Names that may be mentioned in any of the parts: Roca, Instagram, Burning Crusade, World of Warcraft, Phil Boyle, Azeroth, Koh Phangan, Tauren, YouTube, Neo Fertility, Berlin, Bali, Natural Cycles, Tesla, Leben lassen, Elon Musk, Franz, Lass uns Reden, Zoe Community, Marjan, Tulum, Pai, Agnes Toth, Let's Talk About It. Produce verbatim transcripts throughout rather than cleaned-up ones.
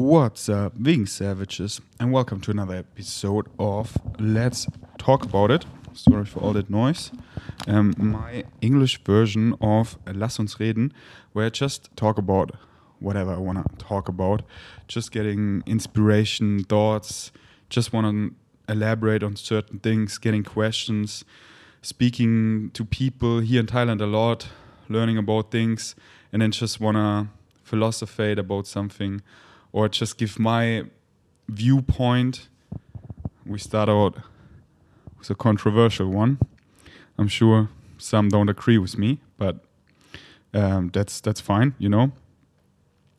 What's up, wing savages, and welcome to another episode of Let's Talk About It. Sorry for all that noise. Um, my English version of Lass uns Reden, where I just talk about whatever I want to talk about, just getting inspiration, thoughts, just want to elaborate on certain things, getting questions, speaking to people here in Thailand a lot, learning about things, and then just want to philosophize about something or just give my viewpoint. We start out with a controversial one. I'm sure some don't agree with me, but um, that's that's fine, you know.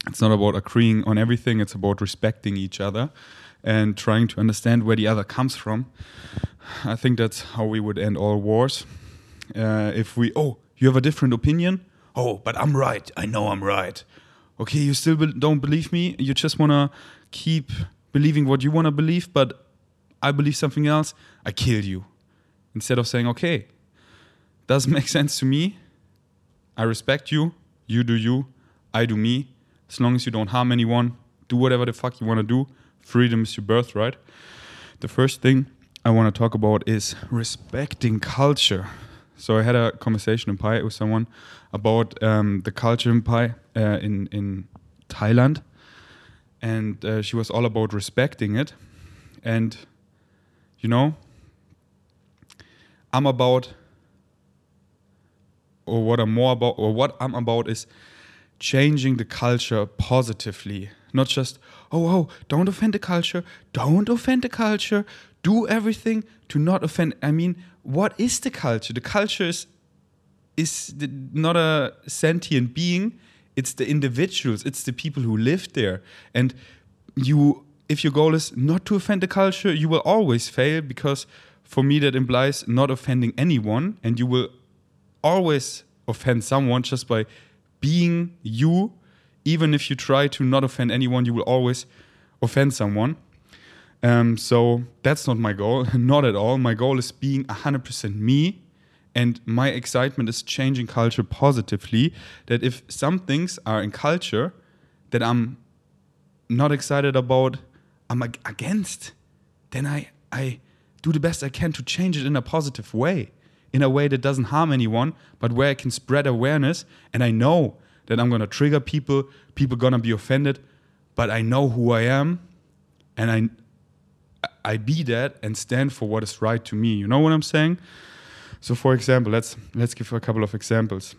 It's not about agreeing on everything, it's about respecting each other and trying to understand where the other comes from. I think that's how we would end all wars. Uh, if we, oh, you have a different opinion? Oh, but I'm right, I know I'm right. Okay, you still be- don't believe me, you just want to keep believing what you want to believe, but I believe something else, I kill you. Instead of saying, okay, doesn't make sense to me, I respect you, you do you, I do me, as long as you don't harm anyone, do whatever the fuck you want to do, freedom is your birthright. The first thing I want to talk about is respecting culture. So I had a conversation in Pai with someone about um, the culture in Pai uh, in, in Thailand. And uh, she was all about respecting it. And, you know, I'm about, or what I'm more about, or what I'm about is changing the culture positively. Not just, oh, oh, don't offend the culture, don't offend the culture, do everything to not offend. I mean, what is the culture? The culture is is not a sentient being. It's the individuals. It's the people who live there. And you, if your goal is not to offend the culture, you will always fail because, for me, that implies not offending anyone. And you will always offend someone just by being you. Even if you try to not offend anyone, you will always offend someone. Um, so that's not my goal, not at all. My goal is being one hundred percent me, and my excitement is changing culture positively, that if some things are in culture that I'm not excited about, I'm ag- against, then I, I do the best I can to change it in a positive way, in a way that doesn't harm anyone, but where I can spread awareness, and I know that I'm going to trigger people, people going to be offended, but I know who I am, and I... I be that and stand for what is right to me. You know what I'm saying? So, for example, let's let's give a couple of examples.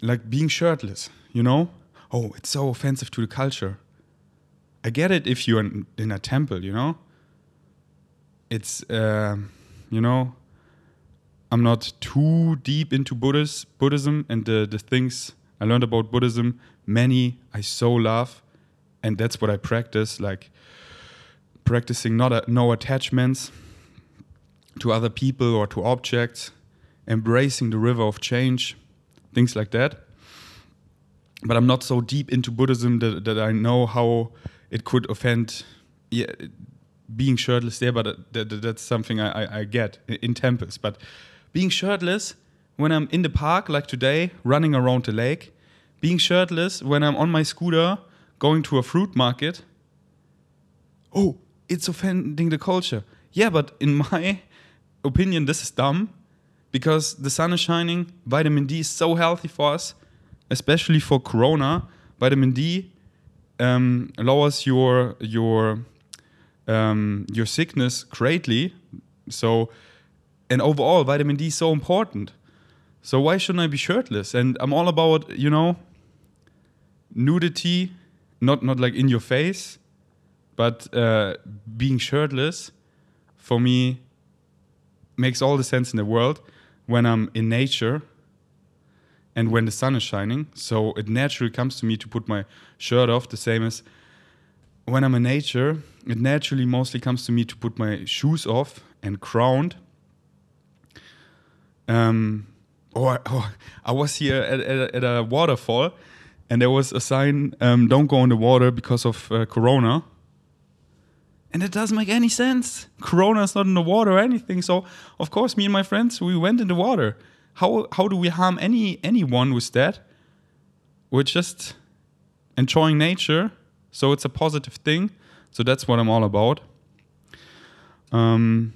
Like being shirtless, you know? Oh, it's so offensive to the culture. I get it if you're in, in a temple, you know? It's, uh, you know, I'm not too deep into Buddhist, Buddhism and the, the things I learned about Buddhism. Many I so love, and that's what I practice, like, practicing not a, no attachments to other people or to objects, embracing the river of change, things like that. But I'm not so deep into Buddhism that, that I know how it could offend yeah, being shirtless there, but that, that, that's something I, I, I get in temples. But being shirtless when I'm in the park, like today, running around the lake, being shirtless when I'm on my scooter going to a fruit market, oh, it's offending the culture. Yeah, but in my opinion, this is dumb because the sun is shining. Vitamin D is so healthy for us, especially for Corona. Vitamin D um, lowers your your um, your sickness greatly. So, and overall, vitamin D is so important. So why shouldn't I be shirtless? And I'm all about, you know, nudity, not not like in your face. But uh, being shirtless, for me, makes all the sense in the world when I'm in nature and when the sun is shining. So it naturally comes to me to put my shirt off, the same as when I'm in nature. It naturally mostly comes to me to put my shoes off and crowned. Um, or, or I was here at, at, at a waterfall and there was a sign, um, don't go in the water because of uh, Corona. And it doesn't make any sense. Corona is not in the water or anything. So, of course, me and my friends, we went in the water. How how do we harm any anyone with that? We're just enjoying nature So it's a positive thing. So that's what I'm all about. Um,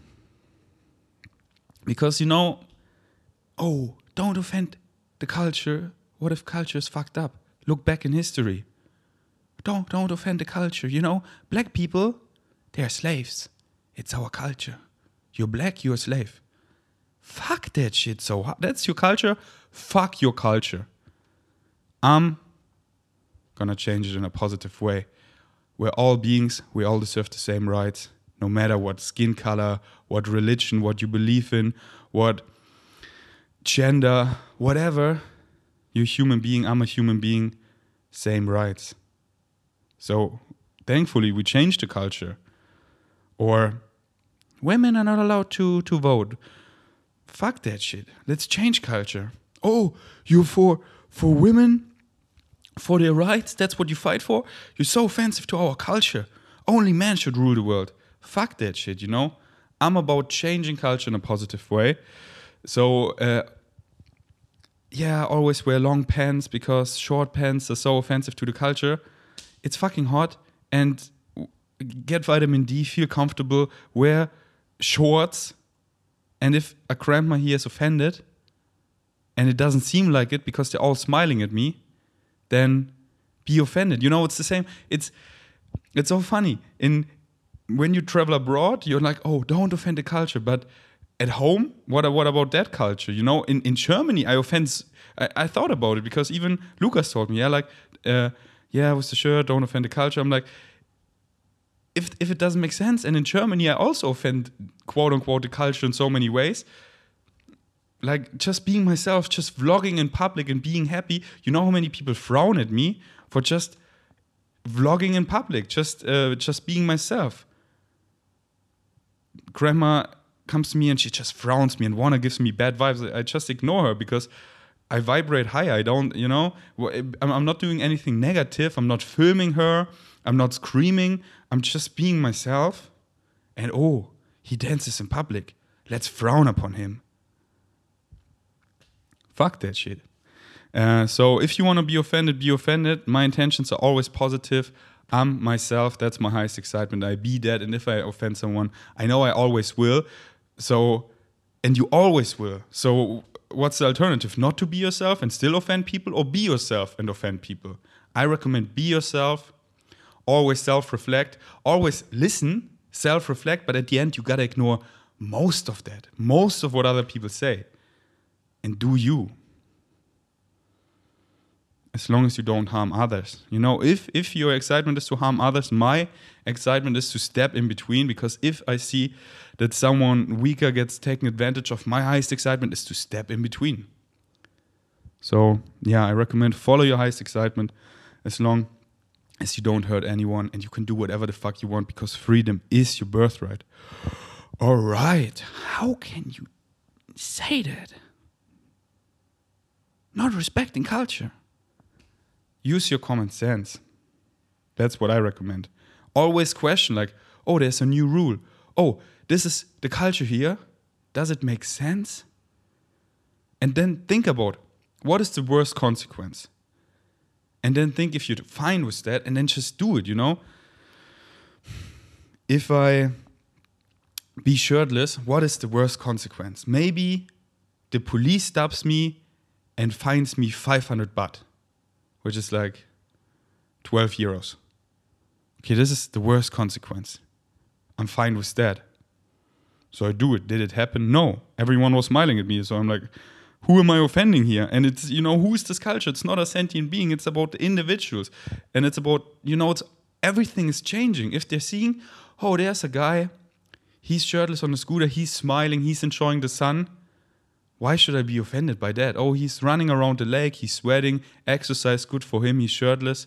because, you know, oh, don't offend the culture. What if culture is fucked up? Look back in history. Don't, don't offend the culture. You know, black people, they're slaves. It's our culture. You're black, you're a slave. Fuck that shit so hard. That's your culture. Fuck your culture. I'm gonna change it in a positive way. We're all beings. We all deserve the same rights, no matter what skin color, what religion, what you believe in, what gender, whatever. You're a human being. I'm a human being. Same rights. So thankfully, we changed the culture. Or women are not allowed to, to vote. Fuck that shit. Let's change culture. Oh, you're for, for women, for their rights? That's what you fight for? You're so offensive to our culture. Only men should rule the world. Fuck that shit, you know? I'm about changing culture in a positive way. So, uh, yeah, I always wear long pants because short pants are so offensive to the culture. It's fucking hot. And get vitamin D, feel comfortable, wear shorts. And if a grandma here is offended, and it doesn't seem like it because they're all smiling at me, then be offended. You know, it's the same. It's it's so funny. In when you travel abroad, you're like, oh, don't offend the culture. But at home, what what about that culture? You know, in, in Germany, I offend. I, I thought about it because even Lucas told me, yeah, like, uh, yeah, with the shirt, don't offend the culture. I'm like, if if it doesn't make sense, and in Germany, I also offend, quote unquote, the culture in so many ways. Like, just being myself, just vlogging in public and being happy. You know how many people frown at me for just vlogging in public, just uh, just being myself. Grandma comes to me and she just frowns me and wanna gives me bad vibes. I just ignore her because I vibrate high. I don't, you know, I'm not doing anything negative. I'm not filming her. I'm not screaming. I'm just being myself. And oh, he dances in public. Let's frown upon him. Fuck that shit. Uh, so if you want to be offended, be offended. My intentions are always positive. I'm myself. That's my highest excitement. I be that. And if I offend someone, I know I always will. So, and you always will. So what's the alternative? Not to be yourself and still offend people, or be yourself and offend people? I recommend be yourself. Always self-reflect. Always listen, self-reflect. But at the end, you got to ignore most of that. Most of what other people say. And do you. As long as you don't harm others. You know, if, if your excitement is to harm others, my excitement is to step in between, because if I see that someone weaker gets taken advantage of, my highest excitement is to step in between. So, yeah, I recommend follow your highest excitement as long as you don't hurt anyone and you can do whatever the fuck you want, because freedom is your birthright. All right. How can you say that? Not respecting culture. Use your common sense. That's what I recommend. Always question, like, oh, there's a new rule. Oh, this is the culture here. Does it make sense? And then think about, what is the worst consequence? And then think if you're fine with that, and then just do it, you know? If I be shirtless, what is the worst consequence? Maybe the police stops me and finds me five hundred baht, which is like twelve euros. Okay, this is the worst consequence. I'm fine with that. So I do it. Did it happen? No. Everyone was smiling at me. So I'm like, who am I offending here? And it's, you know, who is this culture? It's not a sentient being. It's about the individuals. And it's about, you know, it's everything is changing. If they're seeing, oh, there's a guy, he's shirtless on a scooter, he's smiling, he's enjoying the sun. Why should I be offended by that? Oh, he's running around the lake, he's sweating, exercise good for him, he's shirtless.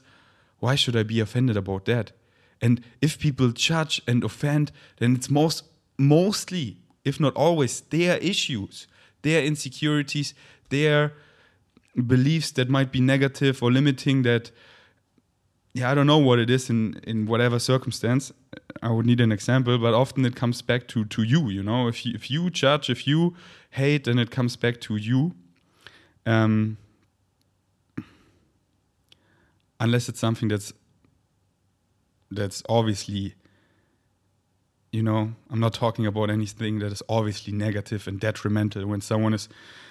Why should I be offended about that? And if people judge and offend, then it's most mostly, if not always, their issues, their insecurities, their beliefs that might be negative or limiting, that, yeah, I don't know what it is in, in whatever circumstance. I would need an example, but often it comes back to, to you, you know? If you, if you judge, if you hate, then it comes back to you. Um, unless it's something that's that's obviously, you know, I'm not talking about anything that is obviously negative and detrimental when someone is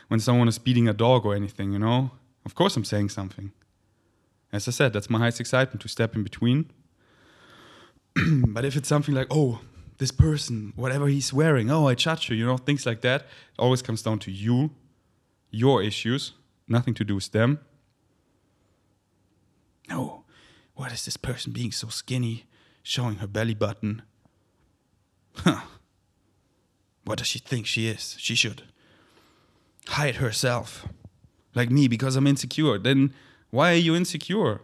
when someone is beating a dog or anything, you know. Of course I'm saying something. As I said, that's my highest excitement, to step in between. But if it's something like, oh, this person, whatever he's wearing, oh, I judge you, you know, things like that, it always comes down to you, your issues, nothing to do with them. No, what is this person being so skinny, showing her belly button? Huh. What does she think she is? She should hide herself. Like me, because I'm insecure. Then why are you insecure?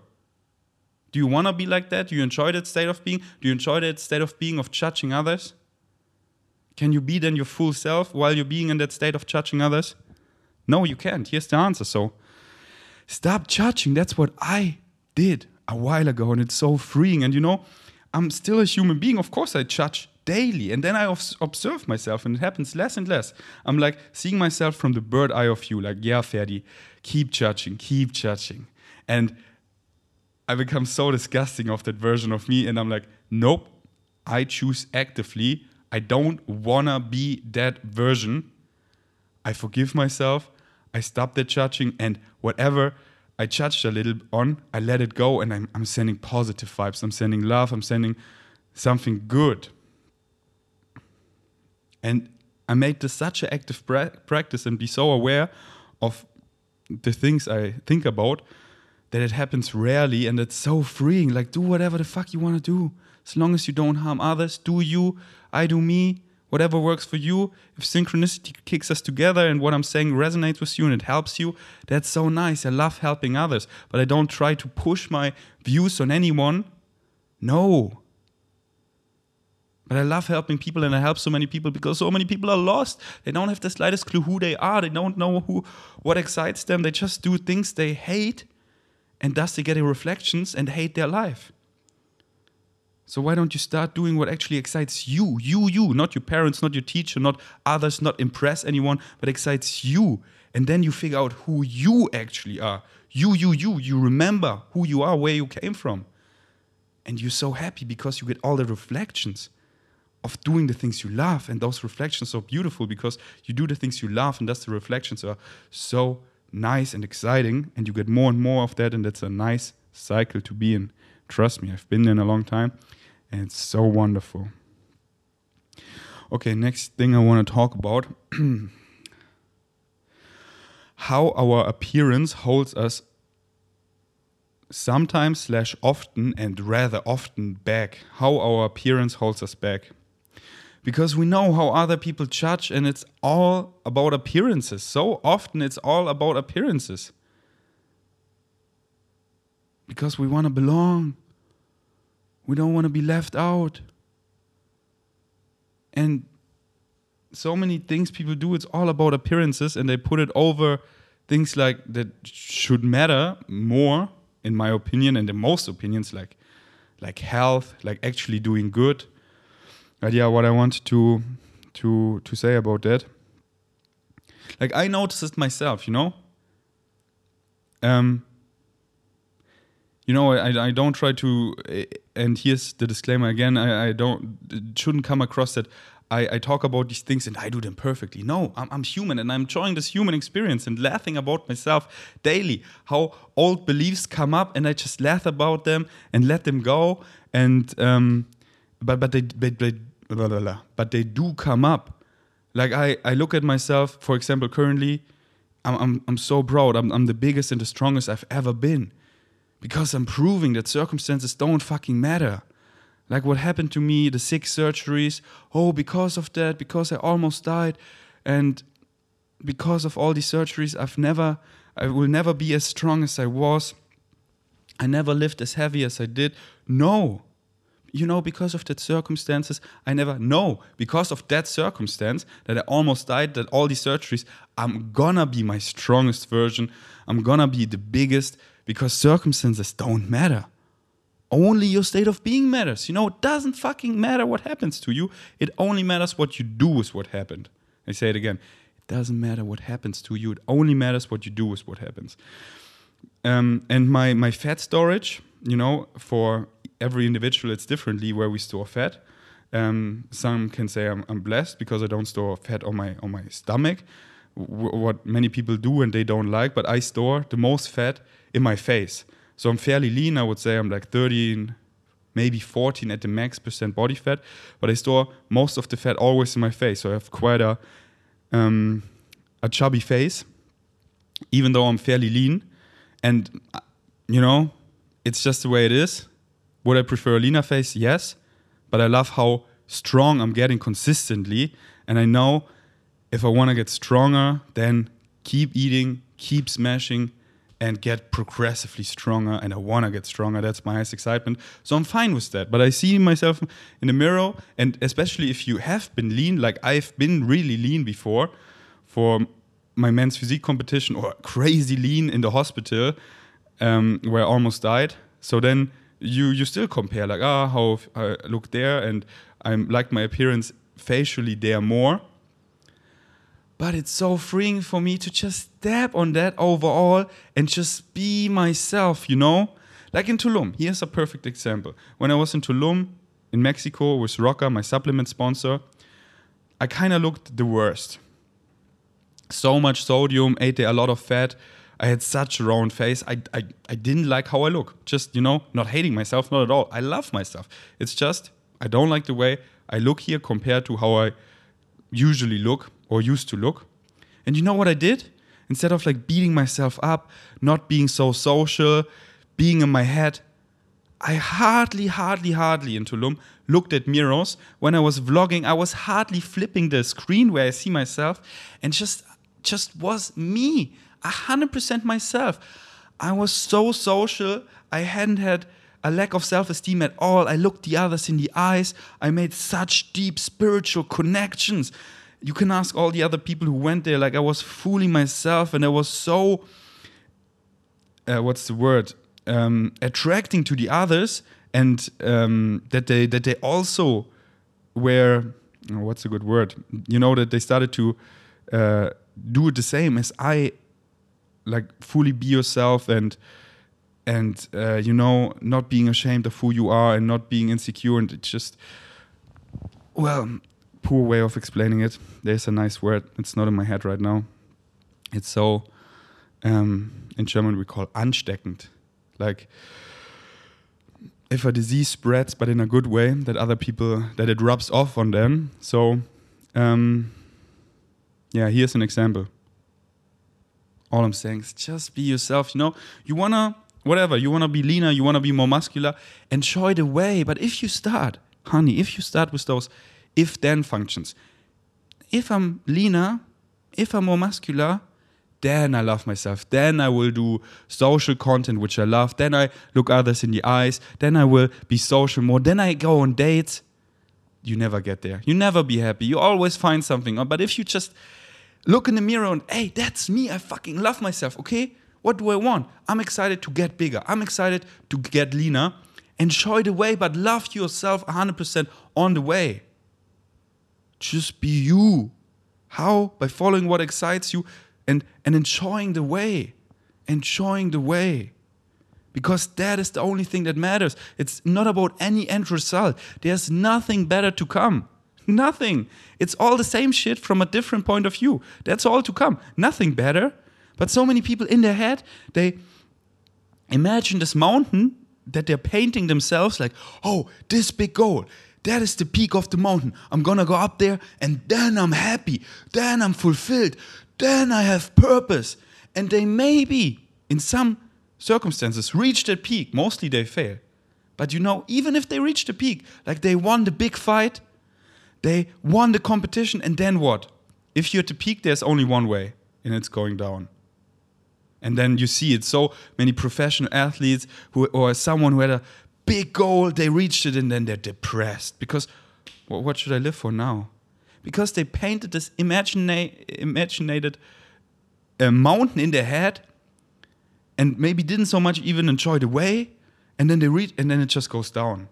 Do you want to be like that? Do you enjoy that state of being? Do you enjoy that state of being of judging others? Can you be then your full self while you're being in that state of judging others? No, you can't. Here's the answer. So stop judging. That's what I did a while ago, and it's so freeing. And you know, I'm still a human being. Of course I judge daily, and then I observe myself, and it happens less and less. I'm like seeing myself from the bird eye of you, like, yeah, Ferdi, keep judging, keep judging. And I become so disgusting of that version of me, and I'm like, nope, I choose actively. I don't wanna be that version. I forgive myself, I stop that judging, and whatever I judged a little on, I let it go, and I'm, I'm sending positive vibes, I'm sending love, I'm sending something good. And I made this such an active pra- practice and be so aware of the things I think about that it happens rarely, and it's so freeing. Like, do whatever the fuck you want to do. As long as you don't harm others, do you, I do me, whatever works for you. If synchronicity kicks us together and what I'm saying resonates with you and it helps you, that's so nice. I love helping others, but I don't try to push my views on anyone. No. But I love helping people, and I help so many people because so many people are lost. They don't have the slightest clue who they are. They don't know who, what excites them. They just do things they hate, and thus they get their reflections and hate their life. So why don't you start doing what actually excites you? You, you, not your parents, not your teacher, not others, not impress anyone, but excites you. And then you figure out who you actually are. You, you, you, you remember who you are, where you came from. And you're so happy because you get all the reflections of doing the things you love, and those reflections are beautiful because you do the things you love, and thus the reflections are so nice and exciting, and you get more and more of that, and that's a nice cycle to be in. Trust me, I've been there in a long time, and it's so wonderful. Okay, next thing I want to talk about, how our appearance holds us sometimes slash often and rather often back. How our appearance holds us back. Because we know how other people judge, and it's all about appearances. So often it's all about appearances. Because we want to belong. We don't want to be left out. And so many things people do, it's all about appearances, and they put it over things like that should matter more, in my opinion, and in most opinions, like like health, like actually doing good. But yeah, what I wanted to to to say about that, like I noticed it myself, you know. Um, you know, I I don't try to. And here's the disclaimer again: I I don't it shouldn't come across that I I talk about these things and I do them perfectly. No, I'm I'm human, and I'm enjoying this human experience and laughing about myself daily. How old beliefs come up, and I just laugh about them and let them go. And um, but but they but they. Blah, blah, blah. But they do come up. Like I, I look at myself, for example, currently, I'm I'm, I'm so proud. I'm, I'm the biggest and the strongest I've ever been, because I'm proving that circumstances don't fucking matter. Like what happened to me, the six surgeries. Oh, because of that, because I almost died, and because of all these surgeries, I've never, I will never be as strong as I was. I never lived as heavy as I did. No. You know, because of that circumstances, I never know. Because of that circumstance, that I almost died, that all these surgeries, I'm gonna be my strongest version. I'm gonna be the biggest, because circumstances don't matter. Only your state of being matters. You know, it doesn't fucking matter what happens to you. It only matters what you do with what happened. I say it again. It doesn't matter what happens to you. It only matters what you do with what happens. Um, and my, my fat storage, you know, for every individual it's differently where we store fat. Um, some can say I'm, I'm blessed because I don't store fat on my on my stomach, w- what many people do and they don't like, but I store the most fat in my face. So I'm fairly lean, I would say I'm like thirteen, maybe fourteen at the max percent body fat, but I store most of the fat always in my face. So I have quite a, um, a chubby face, even though I'm fairly lean. And, you know, it's just the way it is. Would I prefer a leaner face? Yes. But I love how strong I'm getting consistently. And I know if I want to get stronger, then keep eating, keep smashing, and get progressively stronger. And I want to get stronger. That's my highest excitement. So I'm fine with that. But I see myself in the mirror. And especially if you have been lean, like I've been really lean before for my men's physique competition, or crazy lean in the hospital um, where I almost died. So then you you still compare like, ah, how I look there. And I like my appearance facially there more. But it's so freeing for me to just dab on that overall and just be myself, you know? Like in Tulum, here's a perfect example. When I was in Tulum, in Mexico, with Roca, my supplement sponsor, I kind of looked the worst. So much sodium, ate a lot of fat. I had such a round face. I, I, I didn't like how I look. Just, you know, not hating myself, not at all. I love myself. It's just, I don't like the way I look here compared to how I usually look, or used to look. And you know what I did? Instead of like beating myself up, not being so social, being in my head, I hardly, hardly, hardly in Tulum looked at mirrors. When I was vlogging, I was hardly flipping the screen where I see myself, and just just was me, one hundred percent myself. I was so social. I hadn't had a lack of self-esteem at all. I looked the others in the eyes. I made such deep spiritual connections. You can ask all the other people who went there. Like, I was fooling myself, and I was so, uh, what's the word, um, attracting to the others, and um, that they that they also were, oh, what's a good word? You know, that they started to uh, do the same as I, like, fully be yourself, and, and uh, you know, not being ashamed of who you are, and not being insecure, and it's just, well... poor way of explaining it. There's a nice word. It's not in my head right now. It's so, um, in German we call ansteckend. Like if a disease spreads, but in a good way, that other people, that it rubs off on them. So, um, yeah, here's an example. All I'm saying is just be yourself. You know, you want to, whatever, you want to be leaner, you want to be more muscular, enjoy the way. But if you start, honey, if you start with those if-then functions. If I'm leaner, if I'm more muscular, then I love myself. Then I will do social content, which I love. Then I look others in the eyes. Then I will be social more. Then I go on dates. You never get there. You never be happy. You always find something. But if you just look in the mirror and, hey, that's me. I fucking love myself, okay? What do I want? I'm excited to get bigger. I'm excited to get leaner. Enjoy the way, but love yourself one hundred percent on the way. Just be you. How? By following what excites you and, and enjoying the way. Enjoying the way. Because that is the only thing that matters. It's not about any end result. There's nothing better to come. Nothing. It's all the same shit from a different point of view. That's all to come. Nothing better. But so many people in their head, they imagine this mountain that they're painting themselves like, oh, this big goal. That is the peak of the mountain. I'm gonna go up there and then I'm happy. Then I'm fulfilled. Then I have purpose. And they maybe, in some circumstances, reach that peak. Mostly they fail. But you know, even if they reach the peak, like they won the big fight, they won the competition, and then what? If you're at the peak, there's only one way, and it's going down. And then you see it. So many professional athletes who, or someone who had a big goal, they reached it, and then they're depressed because well, what should I live for now? Because they painted this imagina- imaginated uh, mountain in their head, and maybe didn't so much even enjoy the way, and then they reach, and then it just goes down.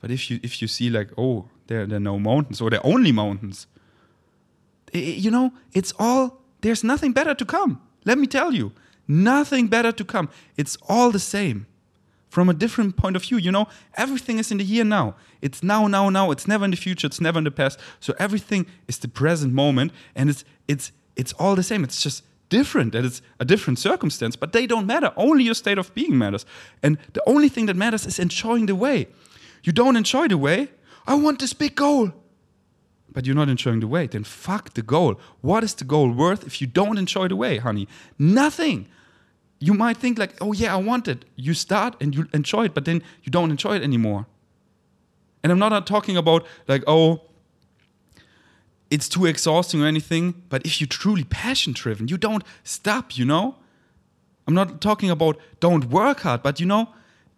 But if you if you see like, oh, there there are no mountains, or there are only mountains, it, you know, it's all, there's nothing better to come. Let me tell you, nothing better to come. It's all the same. from a different point of view. You know, everything is in the here now. It's now, now, now. It's never in the future. It's never in the past. So everything is the present moment, and it's it's it's all the same. It's just different, that it's a different circumstance, but they don't matter. Only your state of being matters. And the only thing that matters is enjoying the way. You don't enjoy the way. I want this big goal. But you're not enjoying the way. Then fuck the goal. What is the goal worth if you don't enjoy the way, honey? Nothing. You might think like, oh yeah, I want it. You start and you enjoy it, but then you don't enjoy it anymore. And I'm not talking about like, oh, it's too exhausting or anything, but if you're truly passion-driven, you don't stop, you know? I'm not talking about don't work hard, but you know,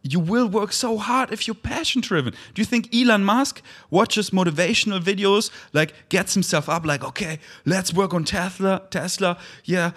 you will work so hard if you're passion-driven. Do you think Elon Musk watches motivational videos, like gets himself up, like, okay, let's work on Tesla, Tesla, yeah,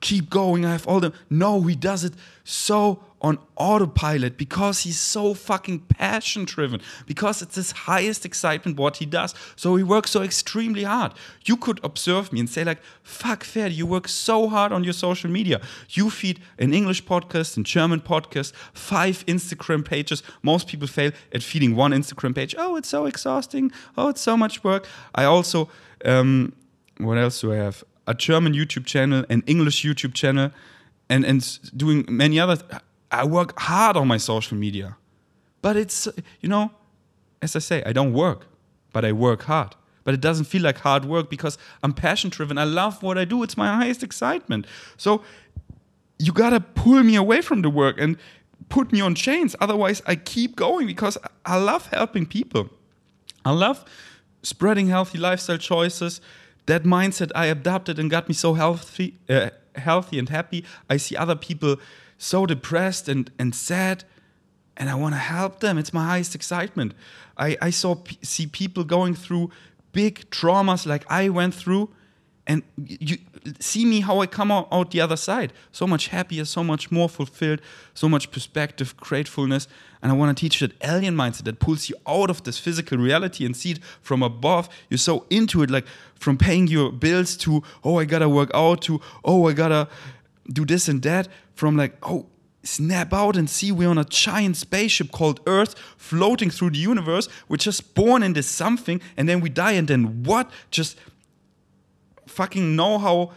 keep going, I have all the... No, he does it so on autopilot because he's so fucking passion driven, because it's his highest excitement what he does. So he works so extremely hard. You could observe me and say like, fuck fair, you work so hard on your social media. You feed an English podcast, a German podcast, five Instagram pages. Most people fail at feeding one Instagram page. Oh, it's so exhausting. Oh, it's so much work. I also, um, what else do I have? A German YouTube channel, an English YouTube channel, and, and doing many other... Th- I work hard on my social media, but it's, you know, as I say, I don't work, but I work hard, but it doesn't feel like hard work because I'm passion driven. I love what I do. It's my highest excitement. So you got to pull me away from the work and put me on chains. Otherwise I keep going because I love helping people. I love spreading healthy lifestyle choices. That mindset I adopted and got me so healthy, uh, healthy and happy. I see other people so depressed and, and sad, and I want to help them. It's my highest excitement. I, I saw see people going through big traumas like I went through, and you see me how I come out, out the other side. So much happier, so much more fulfilled, so much perspective, gratefulness. And I want to teach that alien mindset that pulls you out of this physical reality and see it from above. You're so into it, like from paying your bills to, oh, I got to work out, to, oh, I got to do this and that, from like, oh, snap out and see we're on a giant spaceship called Earth floating through the universe. We're just born into something and then we die and then what? Just fucking know how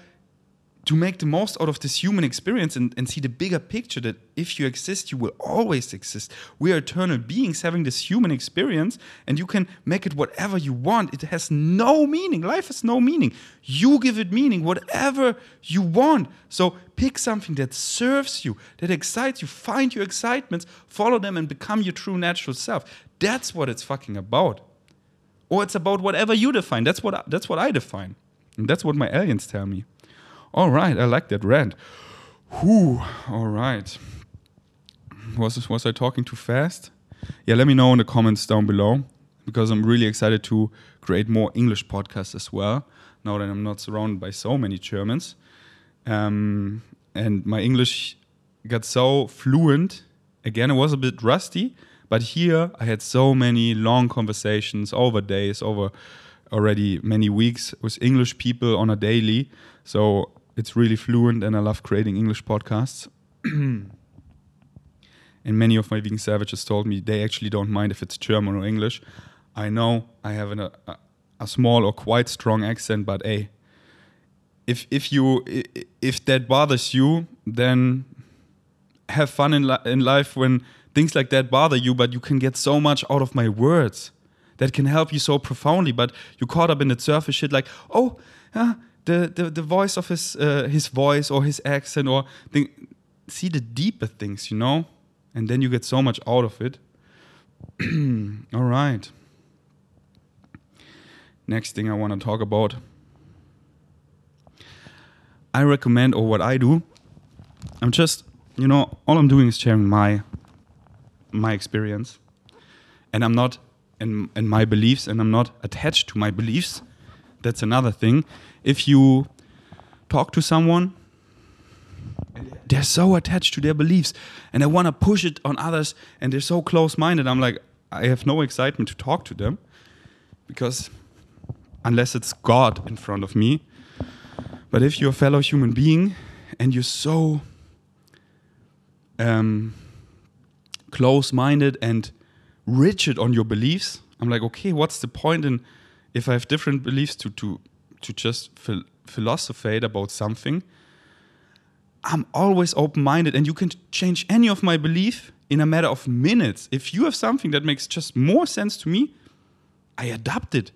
to make the most out of this human experience and, and see the bigger picture that if you exist, you will always exist. We are eternal beings having this human experience and you can make it whatever you want. It has no meaning. Life has no meaning. You give it meaning, whatever you want. So pick something that serves you, that excites you. Find your excitements, follow them and become your true natural self. That's what it's fucking about. Or it's about whatever you define. That's what, that's what I define. And that's what my aliens tell me. All right, I like that rant. Whew, all right. Was was I talking too fast? Yeah, let me know in the comments down below because I'm really excited to create more English podcasts as well now that I'm not surrounded by so many Germans. Um, and my English got so fluent. Again, it was a bit rusty, but here I had so many long conversations over days, over already many weeks with English people on a daily. So it's really fluent and I love creating English podcasts. And many of my vegan savages told me they actually don't mind if it's German or English. I know I have an, a, a small or quite strong accent, but hey, if if you if that bothers you, then have fun in, li- in life when things like that bother you, but you can get so much out of my words that can help you so profoundly, but you're caught up in the surface shit like, oh, yeah, The, the the voice of his uh, his voice or his accent or thing. See the deeper things, you know, and then you get so much out of it. All right. Next thing I want to talk about. I recommend, or what I do. I'm just, you know, all I'm doing is sharing my my experience, and I'm not in in my beliefs, and I'm not attached to my beliefs. That's another thing. If you talk to someone, they're so attached to their beliefs and they want to push it on others and they're so close-minded. I'm like, I have no excitement to talk to them because unless it's God in front of me. But if you're a fellow human being and you're so um, close-minded and rigid on your beliefs, I'm like, okay, what's the point in if I have different beliefs to to to just phil- philosophize about something? I'm always open-minded, and you can change any of my belief in a matter of minutes. If you have something that makes just more sense to me, I adapt it.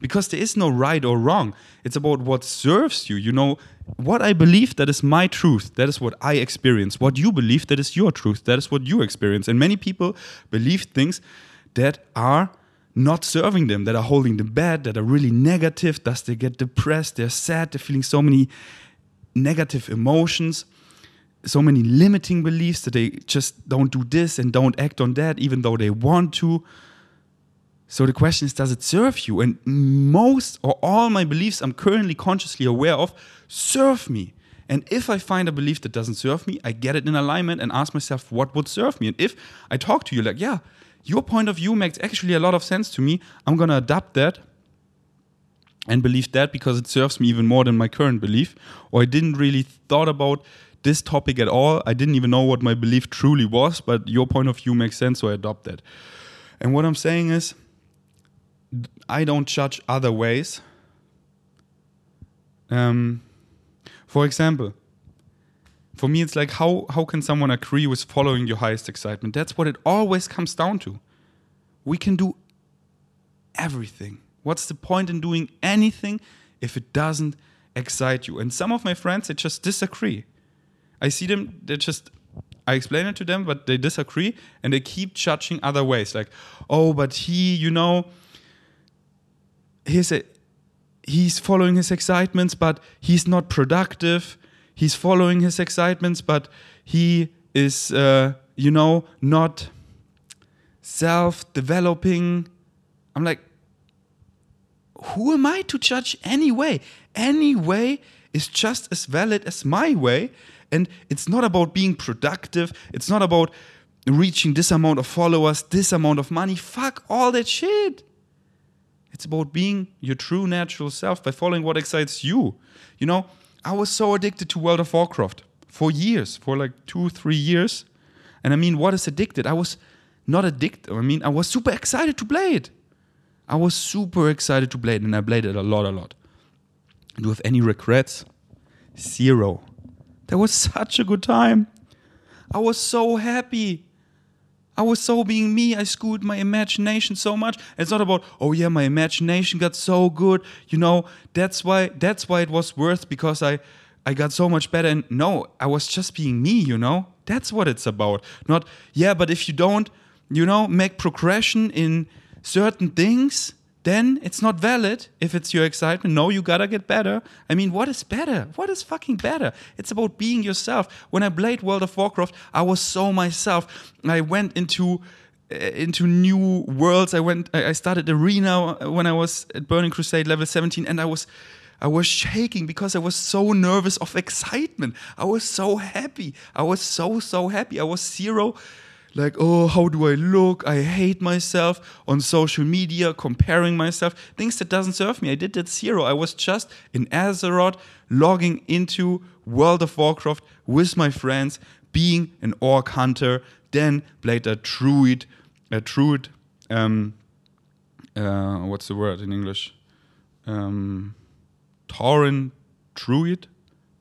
Because there is no right or wrong. It's about what serves you. You know, what I believe, that is my truth. That is what I experience. What you believe, that is your truth. That is what you experience. And many people believe things that are not serving them, that are holding them back, that are really negative, thus they get depressed, they're sad, they're feeling so many negative emotions, so many limiting beliefs that they just don't do this and don't act on that, even though they want to. So the question is, does it serve you? And most or all my beliefs I'm currently consciously aware of serve me. And if I find a belief that doesn't serve me, I get it in alignment and ask myself what would serve me. And if I talk to you like, yeah, your point of view makes actually a lot of sense to me, I'm going to adapt that and believe that because it serves me even more than my current belief. Or I didn't really thought about this topic at all. I didn't even know what my belief truly was, but your point of view makes sense, so I adopt that. And what I'm saying is, I don't judge other ways. Um, for example, for me, it's like, how, how can someone agree with following your highest excitement? That's what it always comes down to. We can do everything. What's the point in doing anything if it doesn't excite you? And some of my friends, they just disagree. I see them, they just... I explain it to them, but they disagree, and they keep judging other ways. Like, oh, but he, you know... His, he's following his excitements, but he's not productive. He's following his excitements, but he is, uh, you know, not self-developing. I'm like, who am I to judge anyway? Any way is just as valid as my way. And it's not about being productive. It's not about reaching this amount of followers, this amount of money. Fuck all that shit. It's about being your true natural self by following what excites you. You know, I was so addicted to World of Warcraft for years, for like two, three years. And I mean, what is addicted? I was not addicted. I mean, I was super excited to play it. I was super excited to play it, and I played it a lot, a lot. Do you have any regrets? Zero. That was such a good time. I was so happy. I was so being me, I schooled my imagination so much. It's not about, oh yeah, my imagination got so good, you know, that's why that's why it was worth, because I, I got so much better. And no, I was just being me, you know. That's what it's about. Not, yeah, but if you don't, you know, make progression in certain things, then it's not valid if it's your excitement. No, you gotta get better. I mean, what is better? What is fucking better? It's about being yourself. When I played World of Warcraft, I was so myself. I went into uh, into new worlds. I went. I started arena when I was at Burning Crusade level seventeen, and I was I was shaking because I was so nervous of excitement. I was so happy. I was so so happy. I was zero. Like, oh, how do I look? I hate myself on social media, comparing myself. Things that doesn't serve me. I did that zero. I was just in Azeroth, logging into World of Warcraft with my friends, being an orc hunter, then played a druid, a druid, um, uh, what's the word in English? Um, Tauren druid?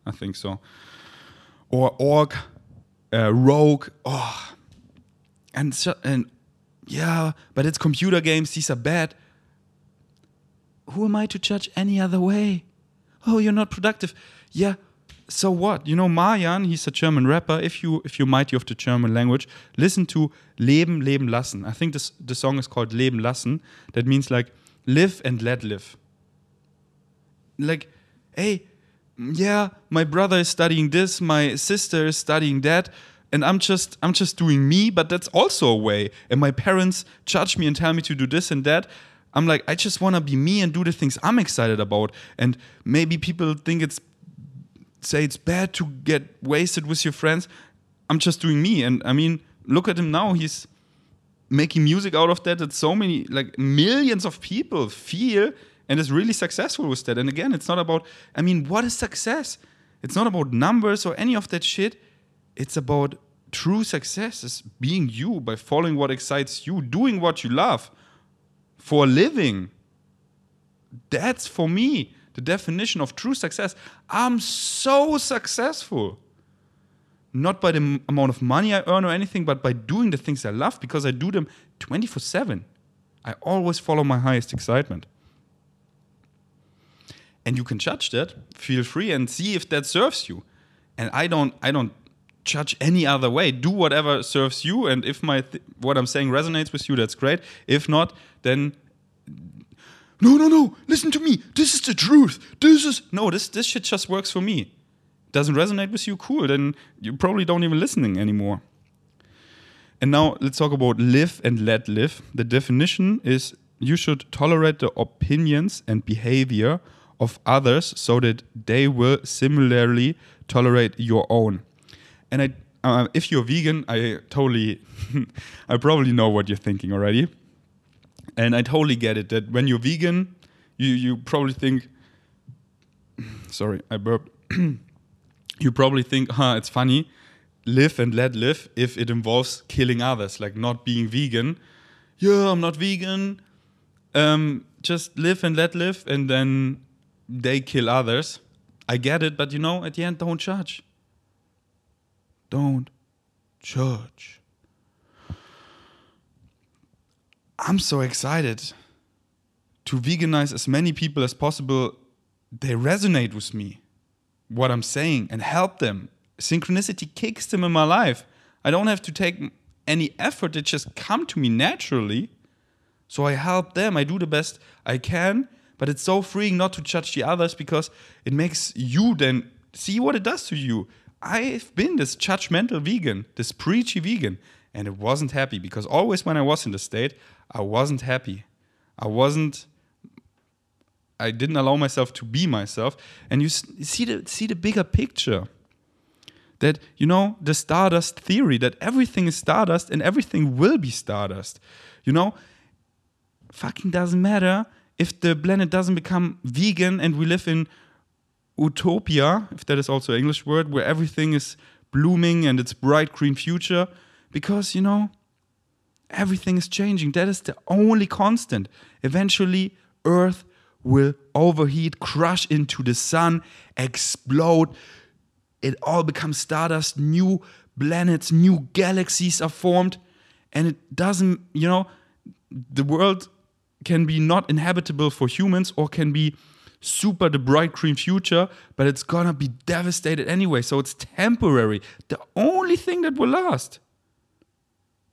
I think so. Or orc, uh, rogue, oh... And, so, and yeah, but it's computer games, these are bad. Who am I to judge any other way? Oh, you're not productive. Yeah, so what? You know, Marjan, he's a German rapper. If, you, if you're mighty of the German language, listen to Leben, Leben lassen. I think this, the song is called Leben lassen. That means like, live and let live. Like, hey, yeah, my brother is studying this, my sister is studying that. And I'm just I'm just doing me, but that's also a way. And my parents judge me and tell me to do this and that. I'm like, I just want to be me and do the things I'm excited about. And maybe people think it's, say it's bad to get wasted with your friends. I'm just doing me. And I mean, look at him now. He's making music out of that. That so many, like millions of people feel, and is really successful with that. And again, it's not about, I mean, what is success? It's not about numbers or any of that shit. It's about true success is being you by following what excites you, doing what you love for a living. That's, for me, the definition of true success. I'm so successful. Not by the m- amount of money I earn or anything, but by doing the things I love, because I do them twenty-four seven. I always follow my highest excitement. And you can judge that. Feel free and see if that serves you. And I don't, I don't judge any other way. Do whatever serves you. And if my th- what I'm saying resonates with you, that's great. If not, then no, no, no. Listen to me. This is the truth. This is no. This this shit just works for me. Doesn't resonate with you? Cool. Then you probably don't even listening anymore. And now let's talk about live and let live. The definition is you should tolerate the opinions and behavior of others so that they will similarly tolerate your own. And I, uh, if you're vegan, I totally, I probably know what you're thinking already. And I totally get it that when you're vegan, you, you probably think, sorry, I burped. You probably think, huh, it's funny, live and let live if it involves killing others, like not being vegan. Yeah, I'm not vegan. Um, just live and let live, and then they kill others. I get it, but you know, at the end, don't judge. Don't judge. I'm so excited to veganize as many people as possible. They resonate with me, what I'm saying, and help them. Synchronicity kicks them in my life. I don't have to take any effort. It just comes to me naturally. So I help them. I do the best I can. But it's so freeing not to judge the others, because it makes you then see what it does to you. I've been this judgmental vegan, this preachy vegan, and it wasn't happy, because always when I was in the state, I wasn't happy. I wasn't... I didn't allow myself to be myself. And you see the see the bigger picture. That, you know, the stardust theory, that everything is stardust and everything will be stardust. You know, fucking doesn't matter if the planet doesn't become vegan and we live in utopia, if that is also an English word, where everything is blooming and it's bright green future. Because, you know, everything is changing. That is the only constant. Eventually, Earth will overheat, crush into the sun, explode. It all becomes stardust. New planets, new galaxies are formed. And it doesn't, you know, the world can be not inhabitable for humans, or can be super the bright green future, but it's gonna be devastated anyway. So it's temporary. The only thing that will last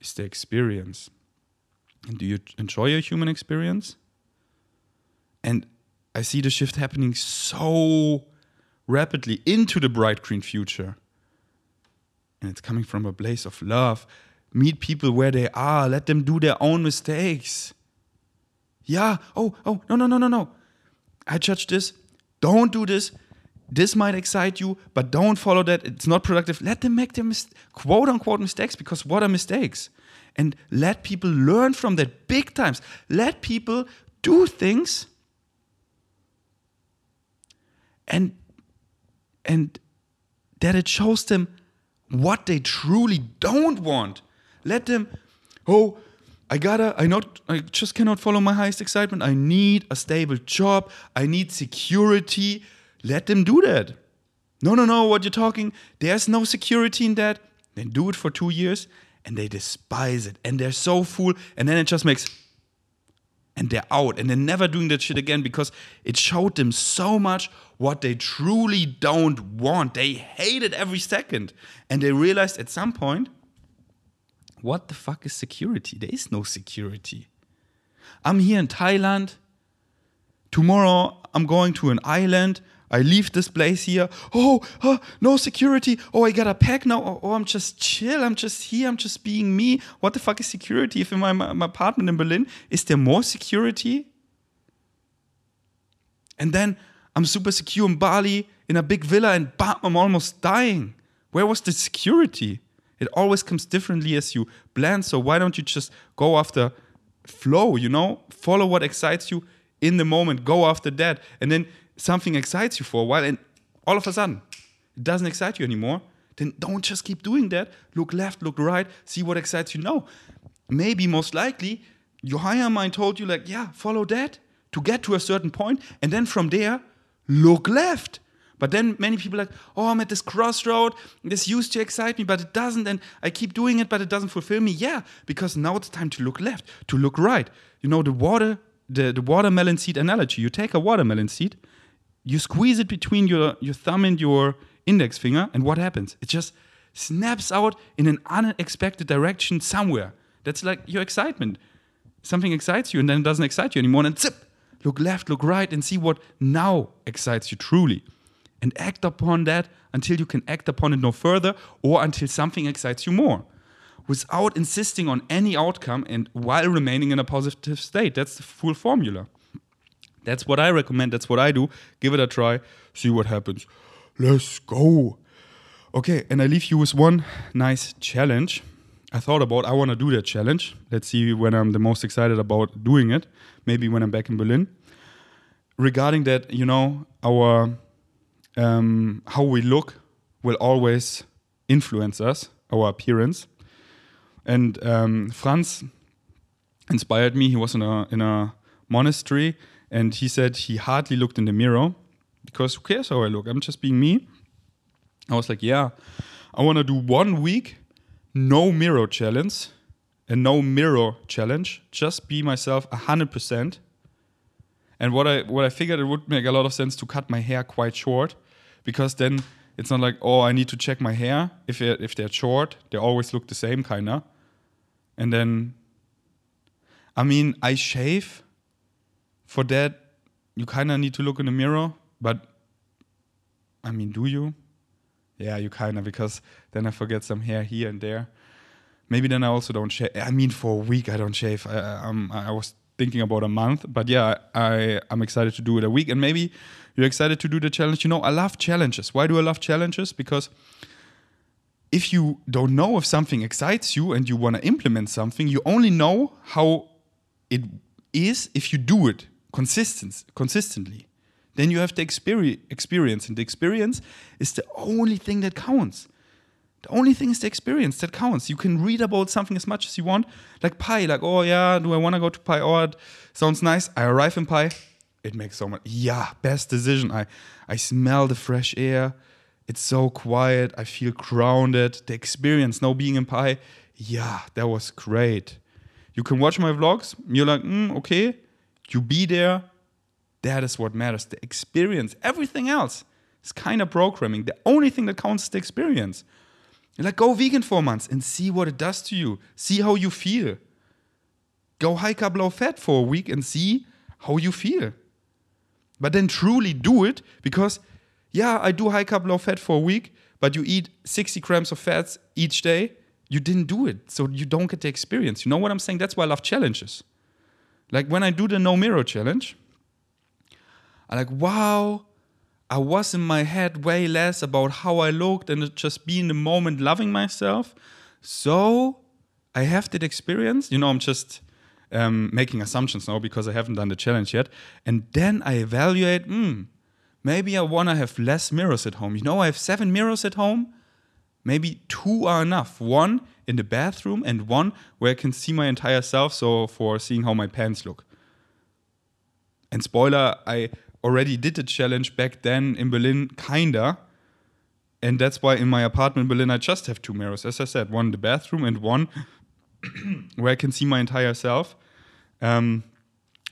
is the experience. And do you enjoy your human experience? And I see the shift happening so rapidly into the bright green future. And it's coming from a place of love. Meet people where they are. Let them do their own mistakes. Yeah. Oh, oh, no, no, no, no, no. I judge this. Don't do this. This might excite you, but don't follow that. It's not productive. Let them make their mis- quote-unquote mistakes, because what are mistakes? And let people learn from that big times. Let people do things and and that it shows them what they truly don't want. Let them, oh, I gotta, I not, I just cannot follow my highest excitement. I need a stable job. I need security. Let them do that. No, no, no, what you're talking, there's no security in that. Then do it for two years and they despise it. And they're so full. And then it just makes... And they're out, and they're never doing that shit again, because it showed them so much what they truly don't want. They hated every second. And they realized at some point, what the fuck is security? There is no security. I'm here in Thailand. Tomorrow I'm going to an island. I leave this place here. Oh, oh no security. Oh, I got a pack now. Oh, oh, I'm just chill. I'm just here. I'm just being me. What the fuck is security? If in my, my, my apartment in Berlin, is there more security? And then I'm super secure in Bali in a big villa, and bam, I'm almost dying. Where was the security? It always comes differently as you plan. So why don't you just go after flow, you know? Follow what excites you in the moment. Go after that. And then something excites you for a while, and all of a sudden, it doesn't excite you anymore. then don't just keep doing that. Look left, look right, see what excites you. No, maybe most likely your higher mind told you like, yeah, follow that to get to a certain point. And then from there, look left. But then many people are like, oh, I'm at this crossroad. This used to excite me, but it doesn't. And I keep doing it, but it doesn't fulfill me. Yeah, because now it's time to look left, to look right. You know, the water, the, the watermelon seed analogy. You take a watermelon seed, you squeeze it between your, your thumb and your index finger. And what happens? It just snaps out in an unexpected direction somewhere. That's like your excitement. Something excites you and then it doesn't excite you anymore. And zip, look left, look right and see what now excites you truly. And act upon that until you can act upon it no further or until something excites you more without insisting on any outcome and while remaining in a positive state. That's the full formula. That's what I recommend. That's what I do. Give it a try. See what happens. Let's go. Okay, and I leave you with one nice challenge I thought about. I want to do that challenge. Let's see when I'm the most excited about doing it. Maybe when I'm back in Berlin. Regarding that, you know, our... Um, how we look will always influence us, our appearance. And um, Franz inspired me. He was in a, in a monastery and he said he hardly looked in the mirror because who cares how I look? I'm just being me. I was like, yeah, I want to do one week, no mirror challenge, a no mirror challenge, just be myself one hundred percent. And what I what I figured, it would make a lot of sense to cut my hair quite short, because then it's not like, oh, I need to check my hair. If it, if they're short, they always look the same, kinda. And then, I mean, I shave. For that, you kinda need to look in the mirror, but, I mean, do you? Yeah, you kinda, because then I forget some hair here and there. Maybe then I also don't shave. I mean, for a week I don't shave. I, I, I'm, I was... thinking about a month, but yeah, I, I'm excited to do it a week, and maybe you're excited to do the challenge. You know, I love challenges. Why do I love challenges? Because if you don't know if something excites you and you want to implement something, you only know how it is if you do it consistent, consistently. Then you have the experience, experience, and the experience is the only thing that counts. The only thing is the experience that counts. You can read about something as much as you want. Like Pai, like, oh yeah, do I want to go to Pai? Oh, it sounds nice. I arrive in Pai. It makes so much. Yeah, best decision. I, I smell the fresh air. It's so quiet. I feel grounded. The experience now being in Pai. Yeah, that was great. You can watch my vlogs. You're like, mm, okay. You be there. That is what matters. The experience. Everything else is kind of programming. The only thing that counts is the experience. Like, go vegan for months and see what it does to you. See how you feel. Go high carb, low fat for a week and see how you feel. But then truly do it, because, yeah, I do high carb, low fat for a week, but you eat sixty grams of fats each day. You didn't do it, so you don't get the experience. You know what I'm saying? That's why I love challenges. Like, when I do the no mirror challenge, I'm like, wow, I was in my head way less about how I looked and just be in the moment loving myself. So I have that experience. You know, I'm just um, making assumptions now because I haven't done the challenge yet. And then I evaluate, hmm, maybe I want to have less mirrors at home. You know, I have seven mirrors at home. Maybe two are enough. One in the bathroom and one where I can see my entire self. So for seeing how my pants look. And spoiler, I... already did a challenge back then in Berlin, kinda. And that's why in my apartment in Berlin, I just have two mirrors. As I said, one in the bathroom and one where I can see my entire self. Um,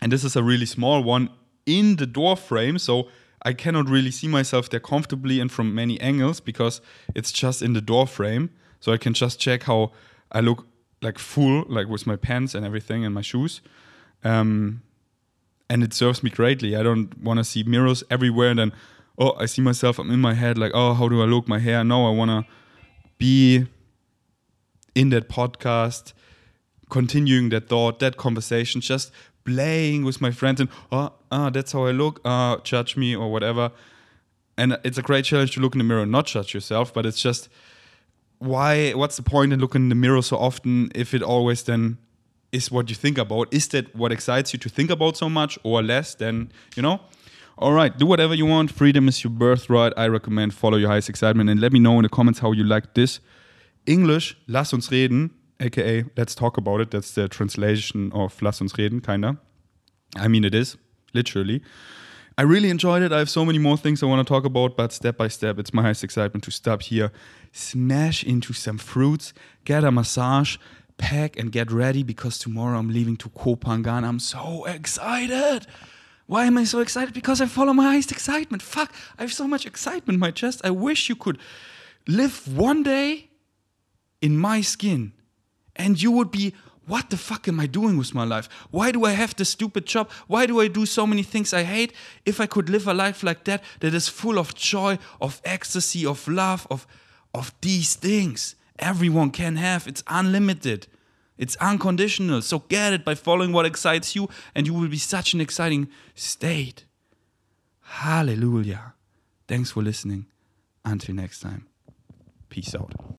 and this is a really small one in the door frame. So I cannot really see myself there comfortably and from many angles because it's just in the door frame. So I can just check how I look like full, like with my pants and everything and my shoes. Um... And it serves me greatly. I don't want to see mirrors everywhere. And then, oh, I see myself. I'm in my head like, oh, how do I look? My hair. No, I want to be in that podcast, continuing that thought, that conversation, just playing with my friends. And, oh, ah, that's how I look. Ah, judge me or whatever. And it's a great challenge to look in the mirror and not judge yourself. But it's just, why? What's the point in looking in the mirror so often if it always then... is what you think about? Is that what excites you to think about so much or less than, you know? All right, do whatever you want. Freedom is your birthright. I recommend follow your highest excitement, and let me know in the comments how you like this. English, Lass uns Reden, aka Let's Talk About It. That's the translation of Lass uns Reden, kinda. I mean, it is, literally. I really enjoyed it. I have so many more things I want to talk about, but step by step, it's my highest excitement to stop here, smash into some fruits, get a massage, pack and get ready, because tomorrow I'm leaving to Koh Phangan. I'm so excited. Why am I so excited? Because I follow my highest excitement. Fuck, I have so much excitement in my chest. I wish you could live one day in my skin and you would be, what the fuck am I doing with my life? Why do I have this stupid job? Why do I do so many things I hate? If I could live a life like that, that is full of joy, of ecstasy, of love, of, of these things everyone can have. It's unlimited. It's unconditional. So get it by following what excites you, and you will be such an exciting state. Hallelujah. Thanks for listening. Until next time. Peace out.